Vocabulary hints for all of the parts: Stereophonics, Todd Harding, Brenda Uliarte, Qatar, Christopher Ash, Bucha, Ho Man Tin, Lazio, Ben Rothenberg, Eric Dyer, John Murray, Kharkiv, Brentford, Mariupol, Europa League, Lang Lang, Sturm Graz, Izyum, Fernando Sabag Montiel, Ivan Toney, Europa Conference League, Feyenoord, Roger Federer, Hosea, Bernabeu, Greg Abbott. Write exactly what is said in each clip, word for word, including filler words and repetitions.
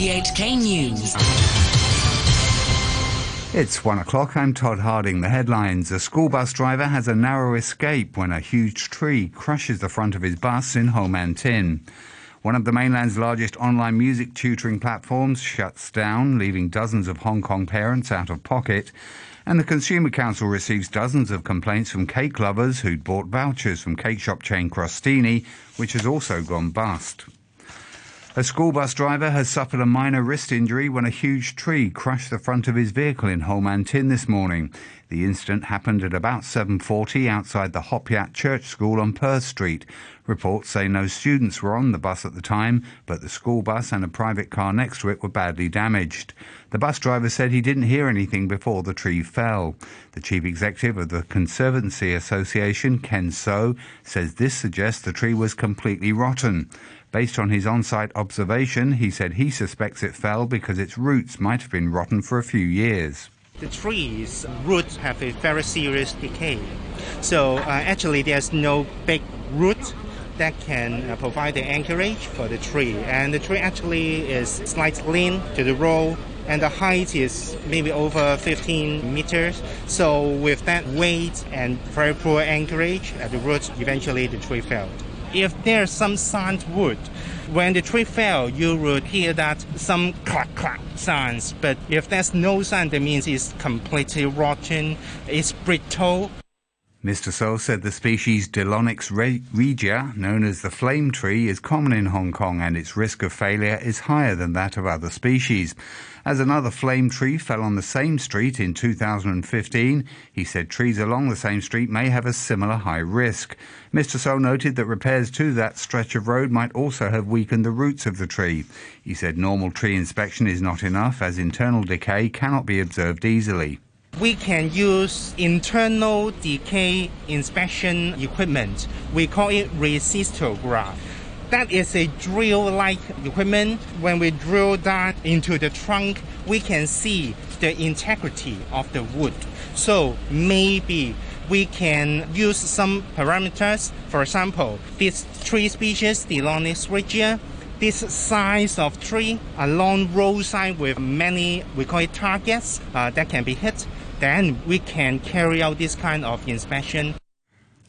ninety-eight K News. It's one o'clock. I'm Todd Harding. The headlines. A school bus driver has a narrow escape when a huge tree crushes the front of his bus in Ho Man Tin. One of the mainland's largest online music tutoring platforms shuts down, leaving dozens of Hong Kong parents out of pocket. And the Consumer Council receives dozens of complaints from cake lovers who'd bought vouchers from cake shop chain Crostini, which has also gone bust. A school bus driver has suffered a minor wrist injury when a huge tree crushed the front of his vehicle in Ho Man Tin this morning. The incident happened at about seven forty outside the Hopiat Church School on Perth Street. Reports say no students were on the bus at the time, but the school bus and a private car next to it were badly damaged. The bus driver said he didn't hear anything before the tree fell. The chief executive of the Conservancy Association, Ken So, says this suggests the tree was completely rotten. Based on his on-site observation, he said he suspects it fell because its roots might have been rotten for a few years. The tree's roots have a very serious decay. So uh, actually there's no big root that can uh, provide the anchorage for the tree. And the tree actually is slightly lean to the road, and the height is maybe over fifteen meters. So with that weight and very poor anchorage at the roots, eventually the tree fell. If there's some sound wood, when the tree fell, you would hear that some clack clack sounds. But if there's no sound, that means it's completely rotten, it's brittle. Mister So said the species Delonix regia, known as the flame tree, is common in Hong Kong and its risk of failure is higher than that of other species. As another flame tree fell on the same street in two thousand fifteen, he said trees along the same street may have a similar high risk. Mister So noted that repairs to that stretch of road might also have weakened the roots of the tree. He said normal tree inspection is not enough, as internal decay cannot be observed easily. We can use internal decay inspection equipment. We call it resistograph. That is a drill-like equipment. When we drill that into the trunk, we can see the integrity of the wood. So maybe we can use some parameters. For example, this tree species, Delonix regia, this size of tree along roadside with many, we call it targets, uh, that can be hit. Then we can carry out this kind of inspection.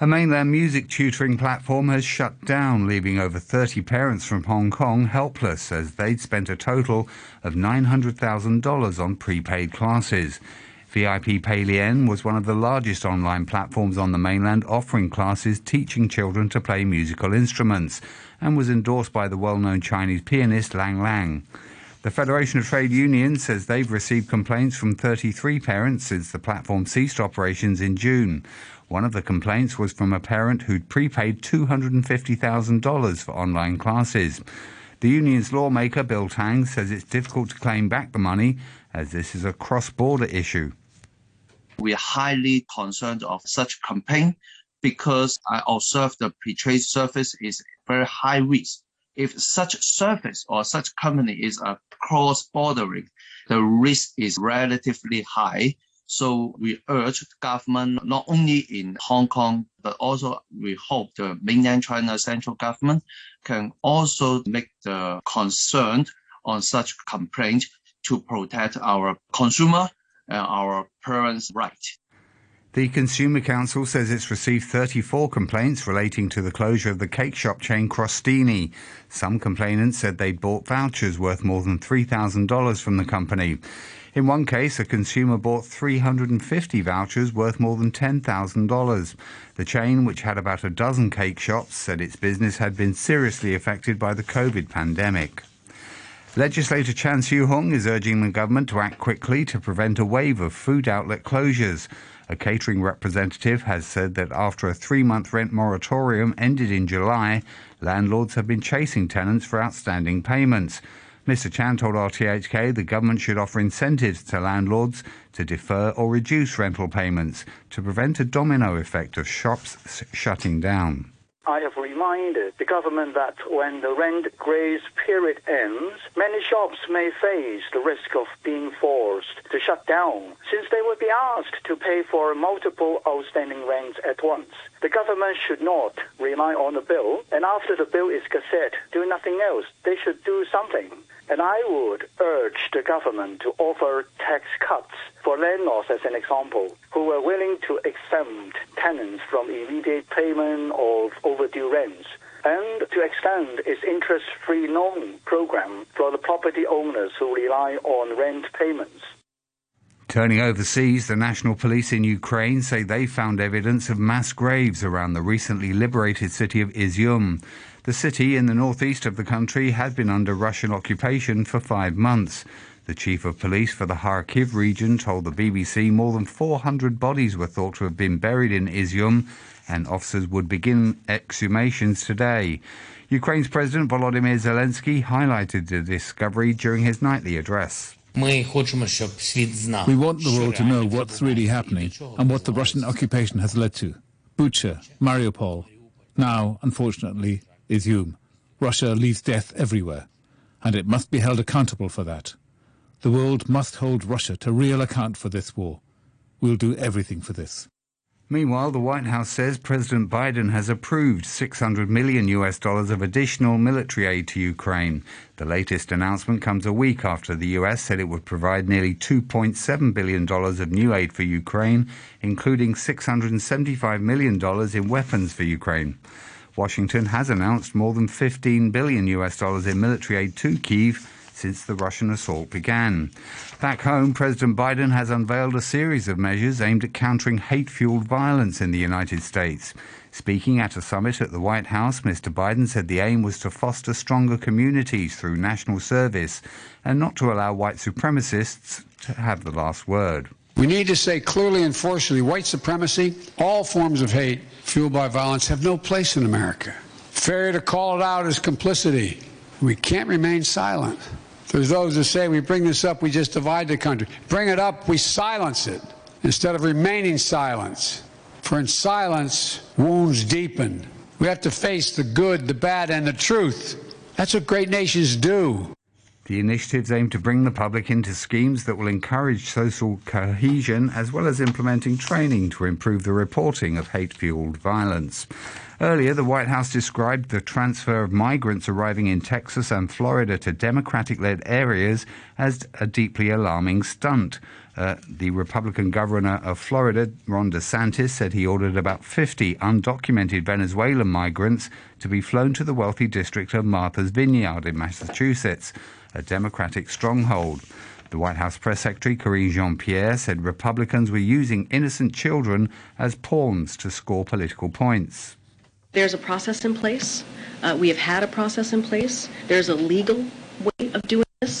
A mainland music tutoring platform has shut down, leaving over thirty parents from Hong Kong helpless as they'd spent a total of nine hundred thousand dollars on prepaid classes. V I P Pei Lian was one of the largest online platforms on the mainland offering classes teaching children to play musical instruments and was endorsed by the well-known Chinese pianist Lang Lang. The Federation of Trade Unions says they've received complaints from thirty-three parents since the platform ceased operations in June. One of the complaints was from a parent who'd prepaid two hundred fifty thousand dollars for online classes. The union's lawmaker, Bill Tang, says it's difficult to claim back the money as this is a cross-border issue. We are highly concerned of such campaign because I observe the purchase service is very high risk. If such service or such company is a cross-bordering, the risk is relatively high. So we urge the government, not only in Hong Kong, but also we hope the mainland China central government can also make the concern on such complaint to protect our consumer and our parents' rights. The Consumer Council says it's received thirty-four complaints relating to the closure of the cake shop chain Crostini. Some complainants said they'd bought vouchers worth more than three thousand dollars from the company. In one case, a consumer bought three hundred fifty vouchers worth more than ten thousand dollars. The chain, which had about a dozen cake shops, said its business had been seriously affected by the COVID pandemic. Legislator Chan Siu Hung is urging the government to act quickly to prevent a wave of food outlet closures. A catering representative has said that after a three-month rent moratorium ended in July, landlords have been chasing tenants for outstanding payments. Mister Chan told R T H K the government should offer incentives to landlords to defer or reduce rental payments to prevent a domino effect of shops sh- shutting down. I have reminded the government that when the rent grace period ends, many shops may face the risk of being forced to shut down, since they would be asked to pay for multiple outstanding rents at once. The government should not rely on the bill, and after the bill is gazetted, do nothing else. They should do something. And I would urge the government to offer tax cuts for landlords, as an example, who were willing to exempt tenants from immediate payment of overdue rents, and to extend its interest-free loan program for the property owners who rely on rent payments. Turning overseas, the national police in Ukraine say they found evidence of mass graves around the recently liberated city of Izyum. The city in the northeast of the country had been under Russian occupation for five months. The chief of police for the Kharkiv region told the B B C more than four hundred bodies were thought to have been buried in Izyum, and officers would begin exhumations today. Ukraine's President Volodymyr Zelensky highlighted the discovery during his nightly address. We want the world to know what's really happening and what the Russian occupation has led to. Bucha, Mariupol, now, unfortunately, Izium. Russia leaves death everywhere, and it must be held accountable for that. The world must hold Russia to real account for this war. We'll do everything for this. Meanwhile, the White House says President Biden has approved six hundred million US dollars of additional military aid to Ukraine. The latest announcement comes a week after the U S said it would provide nearly two point seven billion dollars of new aid for Ukraine, including six hundred seventy-five million dollars in weapons for Ukraine. Washington has announced more than fifteen billion US dollars in military aid to Kyiv since the Russian assault began. Back home, President Biden has unveiled a series of measures aimed at countering hate-fueled violence in the United States. Speaking at a summit at the White House, Mister Biden said the aim was to foster stronger communities through national service and not to allow white supremacists to have the last word. We need to say clearly and forcefully, white supremacy, all forms of hate fueled by violence have no place in America. Failure to call it out is complicity. We can't remain silent. There's those who say we bring this up, we just divide the country. Bring it up, we silence it, instead of remaining silent. For in silence, wounds deepen. We have to face the good, the bad, and the truth. That's what great nations do. The initiatives aim to bring the public into schemes that will encourage social cohesion, as well as implementing training to improve the reporting of hate-fueled violence. Earlier, the White House described the transfer of migrants arriving in Texas and Florida to Democratic-led areas as a deeply alarming stunt. Uh, the Republican governor of Florida, Ron DeSantis, said he ordered about fifty undocumented Venezuelan migrants to be flown to the wealthy district of Martha's Vineyard in Massachusetts, a Democratic stronghold. The White House Press Secretary, Karine Jean-Pierre, said Republicans were using innocent children as pawns to score political points. There's a process in place. Uh, we have had a process in place. There's a legal way of doing this.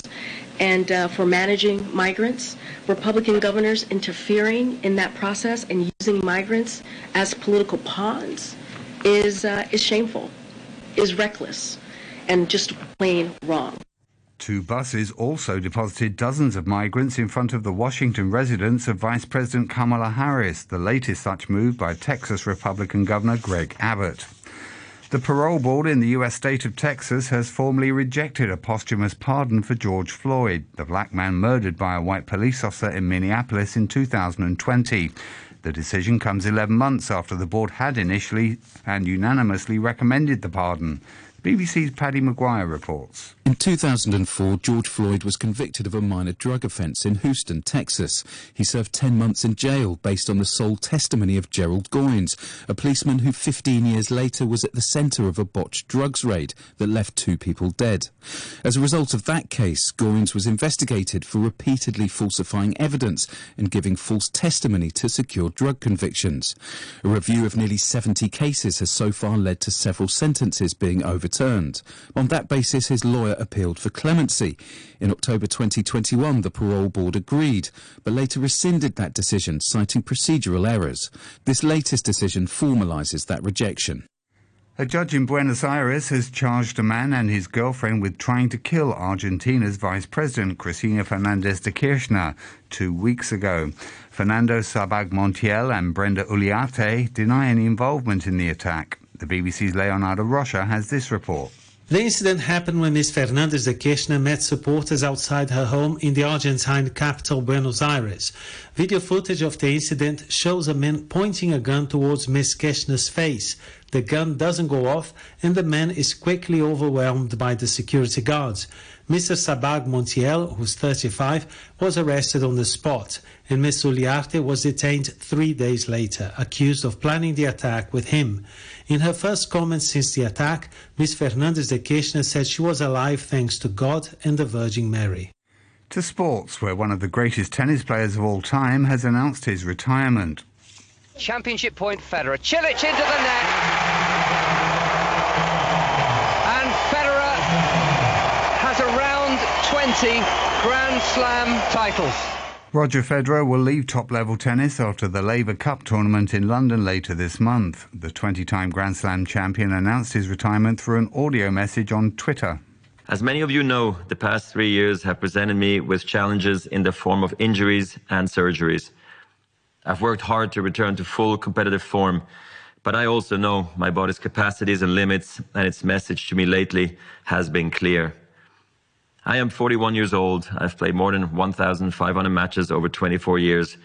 And uh, for managing migrants, Republican governors interfering in that process and using migrants as political pawns is, uh, is shameful, is reckless, and just plain wrong. Two buses also deposited dozens of migrants in front of the Washington residence of Vice President Kamala Harris, the latest such move by Texas Republican Governor Greg Abbott. The parole board in the U S state of Texas has formally rejected a posthumous pardon for George Floyd, the black man murdered by a white police officer in Minneapolis in two thousand twenty. The decision comes eleven months after the board had initially and unanimously recommended the pardon. B B C's Paddy Maguire reports. In two thousand four, George Floyd was convicted of a minor drug offence in Houston, Texas. He served ten months in jail based on the sole testimony of Gerald Goines, a policeman who fifteen years later was at the centre of a botched drugs raid that left two people dead. As a result of that case, Goines was investigated for repeatedly falsifying evidence and giving false testimony to secure drug convictions. A review of nearly seventy cases has so far led to several sentences being overturned. Turned. On that basis, his lawyer appealed for clemency. In October twenty twenty-one, the parole board agreed, but later rescinded that decision, citing procedural errors. This latest decision formalises that rejection. A judge in Buenos Aires has charged a man and his girlfriend with trying to kill Argentina's Vice President, Cristina Fernandez de Kirchner, two weeks ago. Fernando Sabag Montiel and Brenda Uliarte deny any involvement in the attack. The B B C's Leonardo Rocha has this report. The incident happened when Miz Fernandez de Kirchner met supporters outside her home in the Argentine capital, Buenos Aires. Video footage of the incident shows a man pointing a gun towards Miz Kirchner's face. The gun doesn't go off, and the man is quickly overwhelmed by the security guards. Mister Sabag Montiel, who's thirty-five, was arrested on the spot, and Miss Uliarte was detained three days later, accused of planning the attack with him. In her first comment since the attack, Miss Fernandez de Kirchner said she was alive thanks to God and the Virgin Mary. To sports, where one of the greatest tennis players of all time has announced his retirement. Championship point, Federer. Cilic into the net. And Federer has a round twenty Grand Slam titles. Roger Federer will leave top-level tennis after the Laver Cup tournament in London later this month. The twenty-time Grand Slam champion announced his retirement through an audio message on Twitter. As many of you know, the past three years have presented me with challenges in the form of injuries and surgeries. I've worked hard to return to full competitive form, but I also know my body's capacities and limits, and its message to me lately has been clear. I am forty-one years old. I've played more than one thousand five hundred matches over twenty-four years.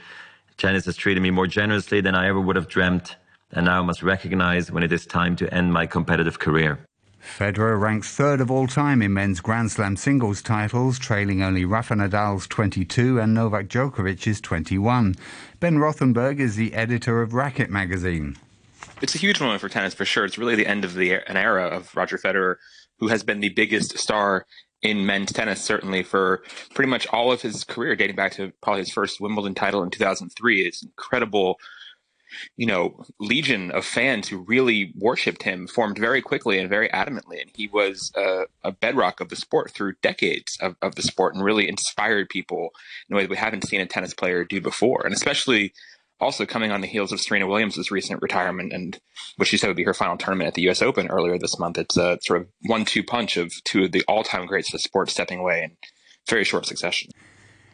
Tennis has treated me more generously than I ever would have dreamt, and now I must recognize when it is time to end my competitive career. Federer ranks third of all time in men's Grand Slam singles titles, trailing only Rafa Nadal's twenty-two and Novak Djokovic's twenty-one. Ben Rothenberg is the editor of Racket magazine. It's a huge moment for tennis, for sure. It's really the end of the an era of Roger Federer, who has been the biggest star in men's tennis, certainly for pretty much all of his career, dating back to probably his first Wimbledon title in two thousand three. It's incredible. You know, legion of fans who really worshipped him formed very quickly and very adamantly, and he was a, a bedrock of the sport through decades of, of the sport, and really inspired people in a way that we haven't seen a tennis player do before, and especially also coming on the heels of Serena Williams' recent retirement, and which she said would be her final tournament at the U S Open earlier this month. It's a sort of one-two punch of two of the all-time greats of the sport stepping away in very short succession.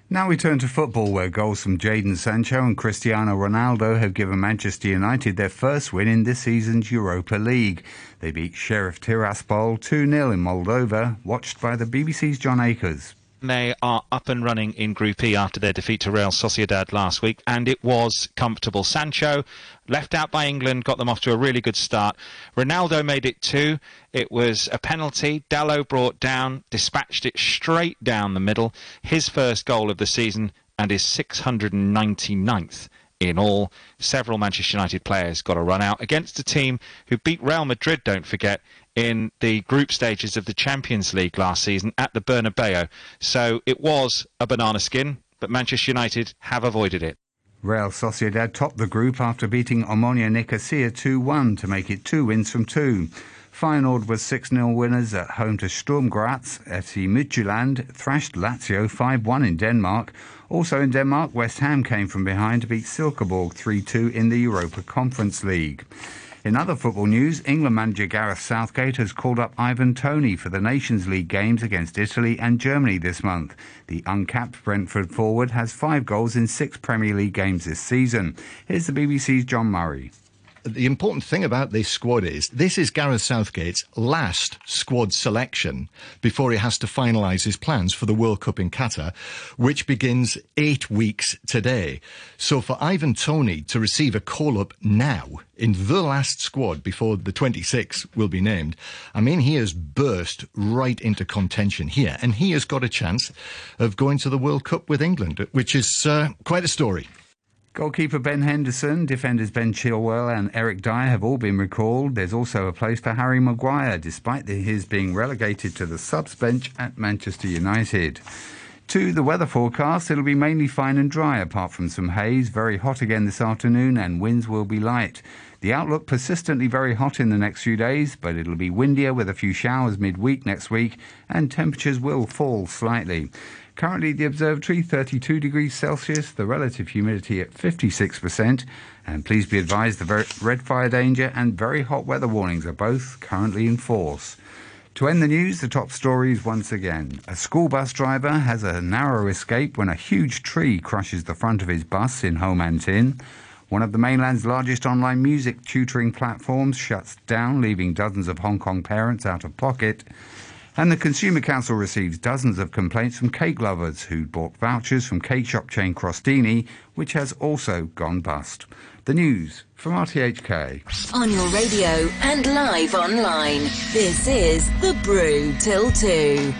Now we turn to football, where goals from Jadon Sancho and Cristiano Ronaldo have given Manchester United their first win in this season's Europa League. They beat Sheriff Tiraspol two nil in Moldova, watched by the B B C's John Akers. They are up and running in Group E after their defeat to Real Sociedad last week, and it was comfortable. Sancho, left out by England, got them off to a really good start. Ronaldo made it two. It was a penalty. Dalot brought down, dispatched it straight down the middle. His first goal of the season and his six hundred ninety-ninth in all. Several Manchester United players got a run out against a team who beat Real Madrid, don't forget, in the group stages of the Champions League last season at the Bernabeu. So it was a banana skin, but Manchester United have avoided it. Real Sociedad topped the group after beating Omonia Nicosia two one to make it two wins from two. Feyenoord was six nil winners at home to Sturm Graz. F C Midtjylland thrashed Lazio five one in Denmark. Also in Denmark, West Ham came from behind to beat Silkeborg three two in the Europa Conference League. In other football news, England manager Gareth Southgate has called up Ivan Toney for the Nations League games against Italy and Germany this month. The uncapped Brentford forward has five goals in six Premier League games this season. Here's the B B C's John Murray. The important thing about this squad is this is Gareth Southgate's last squad selection before he has to finalise his plans for the World Cup in Qatar, which begins eight weeks today. So for Ivan Toney to receive a call-up now in the last squad before the twenty-six will be named, I mean, he has burst right into contention here, and he has got a chance of going to the World Cup with England, which is uh, quite a story. Goalkeeper Ben Henderson, defenders Ben Chilwell and Eric Dyer have all been recalled. There's also a place for Harry Maguire, despite his being relegated to the subs bench at Manchester United. To the weather forecast, it'll be mainly fine and dry, apart from some haze, very hot again this afternoon, and winds will be light. The outlook persistently very hot in the next few days, but it'll be windier with a few showers midweek next week, and temperatures will fall slightly. Currently, the observatory, thirty-two degrees Celsius, the relative humidity at fifty-six percent, and please be advised the ver- red fire danger and very hot weather warnings are both currently in force. To end the news, the top stories once again. A school bus driver has a narrow escape when a huge tree crushes the front of his bus in Ho Man Tin. One of the mainland's largest online music tutoring platforms shuts down, leaving dozens of Hong Kong parents out of pocket. And the Consumer Council receives dozens of complaints from cake lovers who bought vouchers from cake shop chain Crostini, which has also gone bust. The news from R T H K. On your radio and live online, this is The Brew Till Two.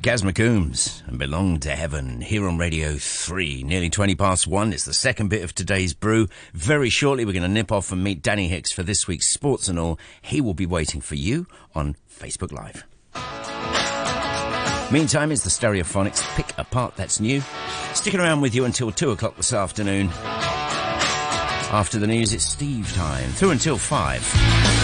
Casma Coombs and Belong to Heaven here on Radio three. Nearly twenty past one. It's the second bit of today's brew. Very shortly, we're going to nip off and meet Danny Hicks for this week's Sports and All. He will be waiting for you on Facebook Live. Meantime, it's the Stereophonics Pick Apart That's New. Sticking around with you until two o'clock this afternoon. After the news, it's Steve time. Through until five.